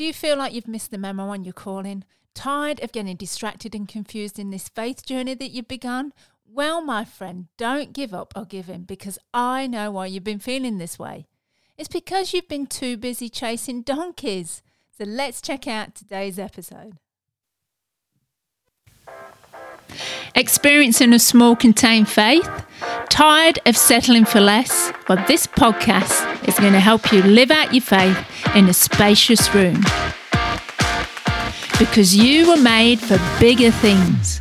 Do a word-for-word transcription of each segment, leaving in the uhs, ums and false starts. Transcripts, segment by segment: Do you feel like you've missed the memo on your calling? Tired of getting distracted and confused in this faith journey that you've begun? Well, my friend, don't give up or give in, because I know why you've been feeling this way. It's because you've been too busy chasing donkeys. So let's check out today's episode. Experiencing a small contained faith? Tired of settling for less? Well, this podcast is going to help you live out your faith in a spacious room. Because you were made for bigger things.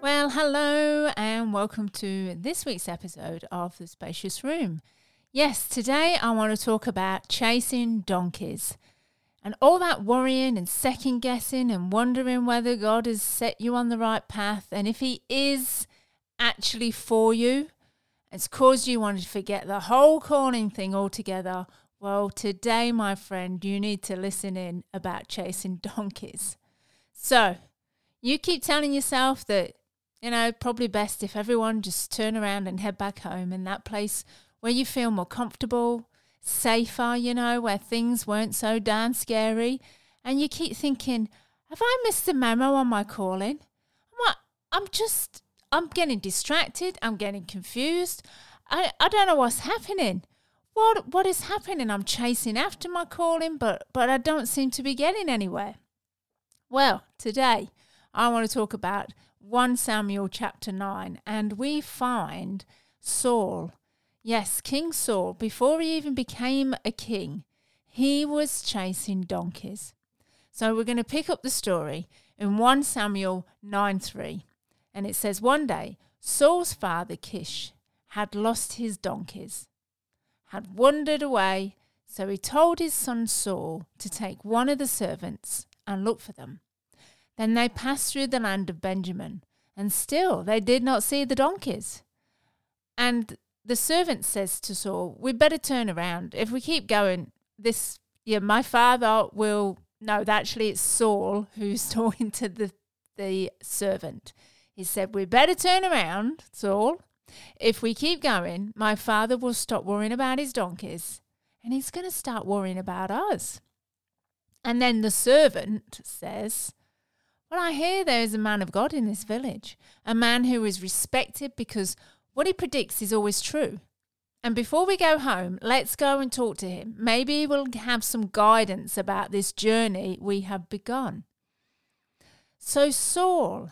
Well, hello and welcome to this week's episode of The Spacious Room. Yes, today I want to talk about chasing donkeys and all that worrying and second guessing and wondering whether God has set you on the right path and if he is actually for you. It's caused you wanting to forget the whole calling thing altogether. Well, today, my friend, you need to listen in about chasing donkeys. So you keep telling yourself that, you know, probably best if everyone just turn around and head back home in that place where you feel more comfortable, safer, you know, where things weren't so darn scary. And you keep thinking, have I missed the memo on my calling? What? I'm just, I'm getting distracted. I'm getting confused. I, I don't know what's happening. What What is happening? I'm chasing after my calling, but, but I don't seem to be getting anywhere. Well, today I want to talk about First Samuel chapter nine. And we find Saul. Yes, King Saul, before he even became a king, he was chasing donkeys. So we're going to pick up the story in First Samuel nine three. And it says, one day, Saul's father, Kish, had lost his donkeys, had wandered away. So he told his son Saul to take one of the servants and look for them. Then they passed through the land of Benjamin, and still they did not see the donkeys. And the servant says to Saul, we better turn around. If we keep going, this, yeah, my father will, no, actually it's Saul who's talking to the, the servant. He said, we better turn around, Saul. If we keep going, my father will stop worrying about his donkeys and he's going to start worrying about us. And then the servant says, well, I hear there is a man of God in this village, a man who is respected because what he predicts is always true. And before we go home, let's go and talk to him. Maybe we'll have some guidance about this journey we have begun. So Saul,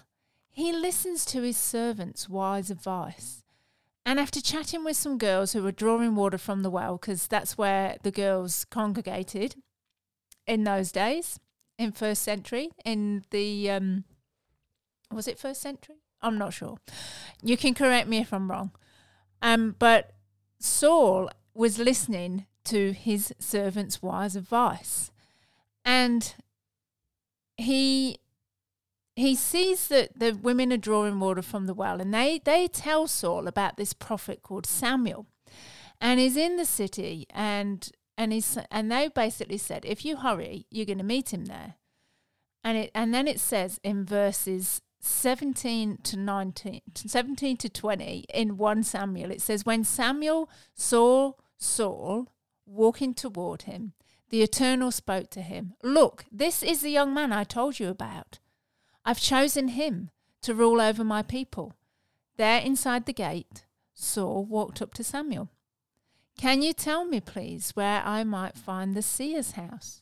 he listens to his servant's wise advice. And after chatting with some girls who were drawing water from the well, because that's where the girls congregated in those days, in first century, in the, um, was it first century? I'm not sure. You can correct me if I'm wrong. Um, but Saul was listening to his servant's wise advice. And he he sees that the women are drawing water from the well. And they, they tell Saul about this prophet called Samuel. And he's in the city. And, and, he's, and they basically said, if you hurry, you're going to meet him there. And it and then it says in verses seventeen to nineteen, seventeen to twenty in First Samuel. It says, when Samuel saw Saul walking toward him, the Eternal spoke to him. Look, this is the young man I told you about. I've chosen him to rule over my people. There inside the gate, Saul walked up to Samuel. Can you tell me, please, where I might find the seer's house?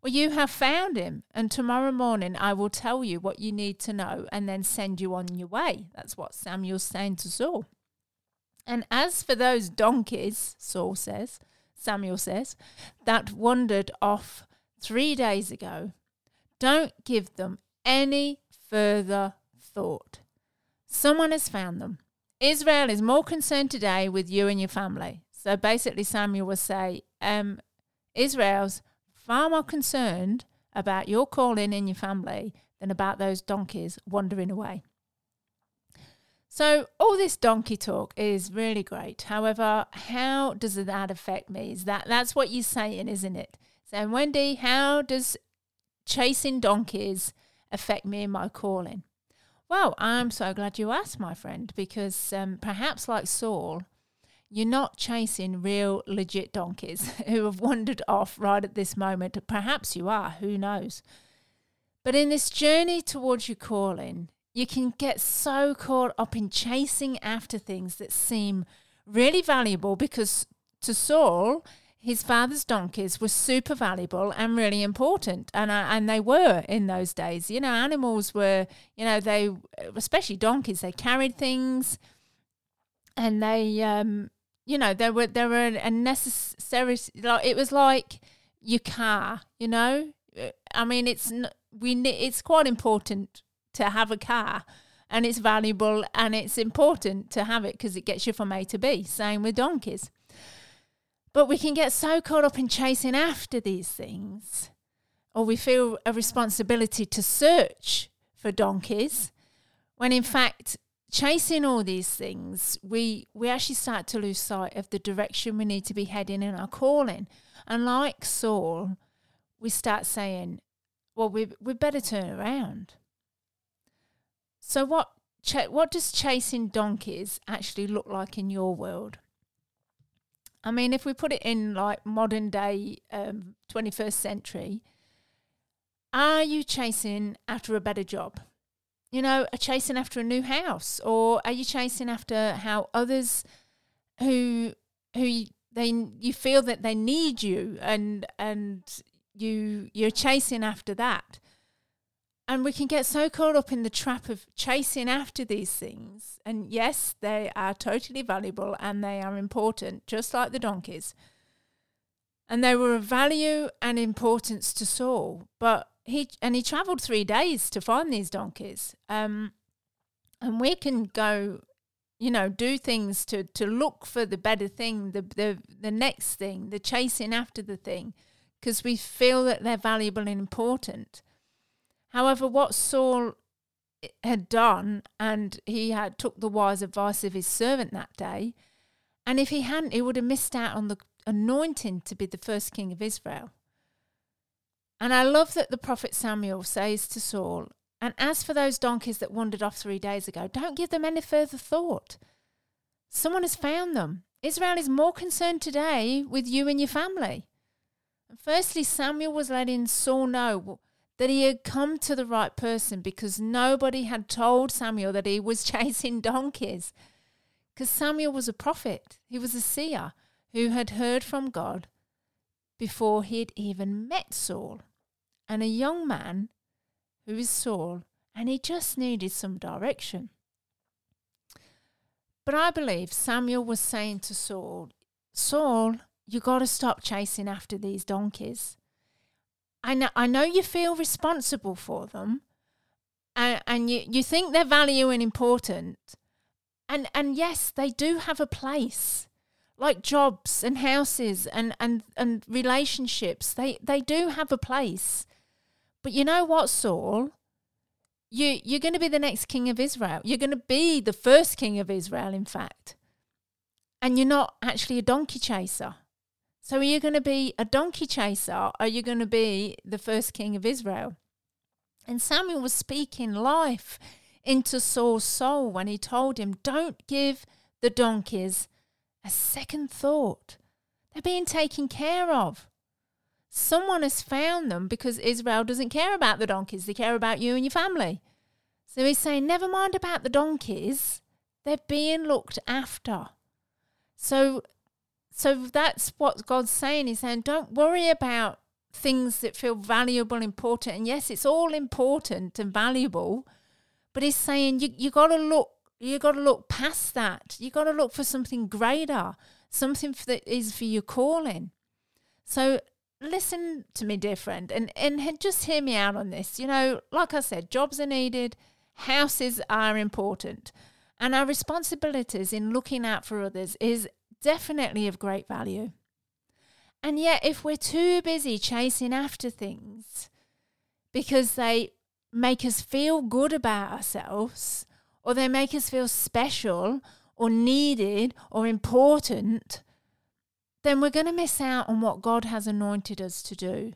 Well, you have found him, and tomorrow morning I will tell you what you need to know and then send you on your way. That's what Samuel's saying to Saul. And as for those donkeys, Saul says, Samuel says, that wandered off three days ago, don't give them any further thought. Someone has found them. Israel is more concerned today with you and your family. So basically Samuel will say, um, Israel's far more concerned about your calling and your family than about those donkeys wandering away. So all this donkey talk is really great. However, how does that affect me? Is that that's what you're saying, isn't it? So, Wendy, how does chasing donkeys affect me in my calling? Well, I'm so glad you asked, my friend, because um, perhaps like Saul, you're not chasing real legit donkeys who have wandered off right at this moment. Perhaps you are, who knows? But in this journey towards your calling, you can get so caught up in chasing after things that seem really valuable, because to Saul, his father's donkeys were super valuable and really important. And uh, and they were in those days. You know, animals were, you know, they, especially donkeys, they carried things, and they, um, you know, they were, they were a necessary, like, it was like your car, you know. I mean, it's we it's quite important to have a car, and it's valuable and it's important to have it because it gets you from A to B. Same with donkeys. But we can get so caught up in chasing after these things, or we feel a responsibility to search for donkeys, when in fact, chasing all these things, we, we actually start to lose sight of the direction we need to be heading in our calling. And like Saul, we start saying, well, we we better turn around. So what ch- what does chasing donkeys actually look like in your world? I mean, if we put it in like modern day, um, twenty-first century, are you chasing after a better job? You know, are chasing after a new house, or are you chasing after how others who who they you feel that they need you, and and you you're chasing after that? And we can get so caught up in the trap of chasing after these things. And yes, they are totally valuable and they are important, just like the donkeys. And they were of value and importance to Saul. But he and he travelled three days to find these donkeys. Um, and we can go, you know, do things to, to look for the better thing, the, the, the next thing, the chasing after the thing, because we feel that they're valuable and important. However, what Saul had done, and he had took the wise advice of his servant that day, and if he hadn't, he would have missed out on the anointing to be the first king of Israel. And I love that the prophet Samuel says to Saul, and as for those donkeys that wandered off three days ago, don't give them any further thought. Someone has found them. Israel is more concerned today with you and your family. And firstly, Samuel was letting Saul know that he had come to the right person, because nobody had told Samuel that he was chasing donkeys. Because Samuel was a prophet. He was a seer who had heard from God before he had even met Saul. And a young man who is Saul, and he just needed some direction. But I believe Samuel was saying to Saul, Saul, you got to stop chasing after these donkeys. I know, I know you feel responsible for them, and, and you, you think they're valuable and important. And and yes, they do have a place, like jobs and houses and, and, and relationships. They they do have a place. But you know what, Saul? You, you're going to be the next king of Israel. You're going to be the first king of Israel, in fact. And you're not actually a donkey chaser. So are you going to be a donkey chaser? Are you going to be the first king of Israel? And Samuel was speaking life into Saul's soul when he told him, don't give the donkeys a second thought. They're being taken care of. Someone has found them, because Israel doesn't care about the donkeys. They care about you and your family. So he's saying, never mind about the donkeys. They're being looked after. So... So that's what God's saying. He's saying, don't worry about things that feel valuable, important. And yes, it's all important and valuable, but he's saying you you got to look, you got to look past that. You got to look for something greater, something that is for your calling. So listen to me, dear friend, and and just hear me out on this. You know, like I said, jobs are needed, houses are important, and our responsibilities in looking out for others is definitely of great value. And yet, if we're too busy chasing after things because they make us feel good about ourselves, or they make us feel special or needed or important, then we're going to miss out on what God has anointed us to do,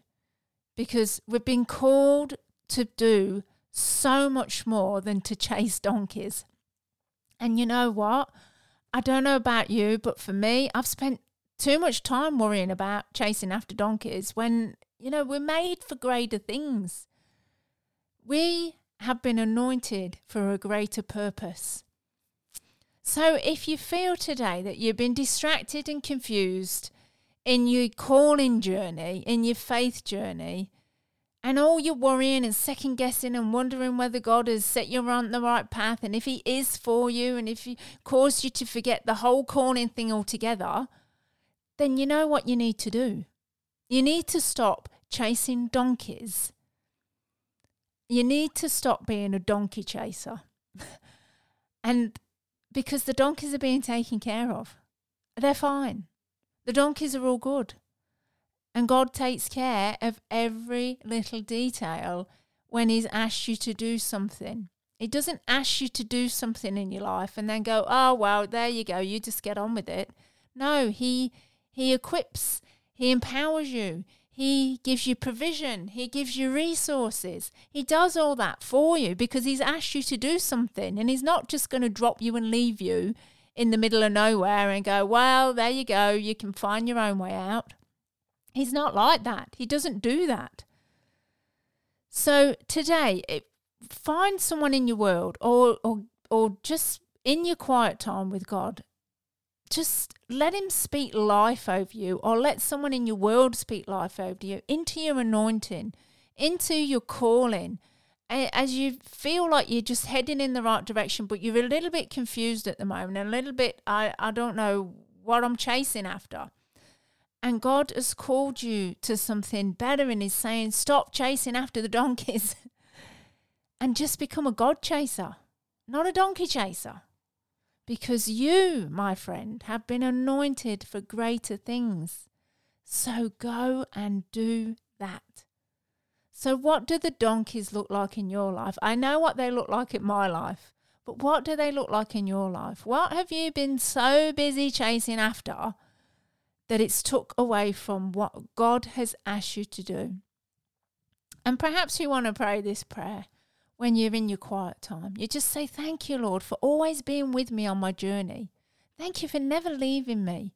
because we've been called to do so much more than to chase donkeys. And you know what? I don't know about you, but for me, I've spent too much time worrying about chasing after donkeys when, you know, we're made for greater things. We have been anointed for a greater purpose. So if you feel today that you've been distracted and confused in your calling journey, in your faith journey, and all you're worrying and second guessing and wondering whether God has set you on the right path and if he is for you and if he caused you to forget the whole calling thing altogether, then you know what you need to do. You need to stop chasing donkeys. You need to stop being a donkey chaser. And because the donkeys are being taken care of. They're fine. The donkeys are all good. And God takes care of every little detail when he's asked you to do something. He doesn't ask you to do something in your life and then go, oh, well, there you go. You just get on with it. No, he he equips. He empowers you. He gives you provision. He gives you resources. He does all that for you because he's asked you to do something, and he's not just going to drop you and leave you in the middle of nowhere and go, well, there you go. You can find your own way out. He's not like that. He doesn't do that. So today, find someone in your world or, or, or just in your quiet time with God. Just let him speak life over you, or let someone in your world speak life over you, into your anointing, into your calling. As you feel like you're just heading in the right direction, but you're a little bit confused at the moment, a little bit, I, I don't know what I'm chasing after. And God has called you to something better and is saying, stop chasing after the donkeys and just become a God chaser, not a donkey chaser. Because you, my friend, have been anointed for greater things. So go and do that. So what do the donkeys look like in your life? I know what they look like in my life, but what do they look like in your life? What have you been so busy chasing after that it's took away from what God has asked you to do? And perhaps you want to pray this prayer. When you're in your quiet time, you just say, thank you, Lord, for always being with me on my journey. Thank you for never leaving me,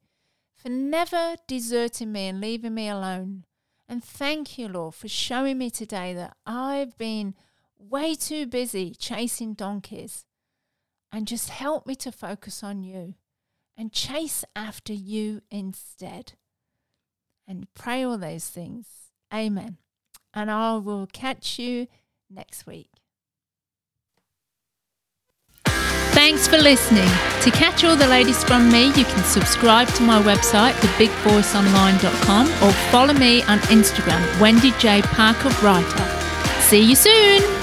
for never deserting me and leaving me alone. And thank you, Lord, for showing me today that I've been way too busy chasing donkeys. And just help me to focus on you and chase after you instead. And pray all those things. Amen. And I will catch you next week. Thanks for listening. To catch all the latest from me, you can subscribe to my website, the big voice online dot com, or follow me on Instagram, Wendy J. Parker Writer. See you soon!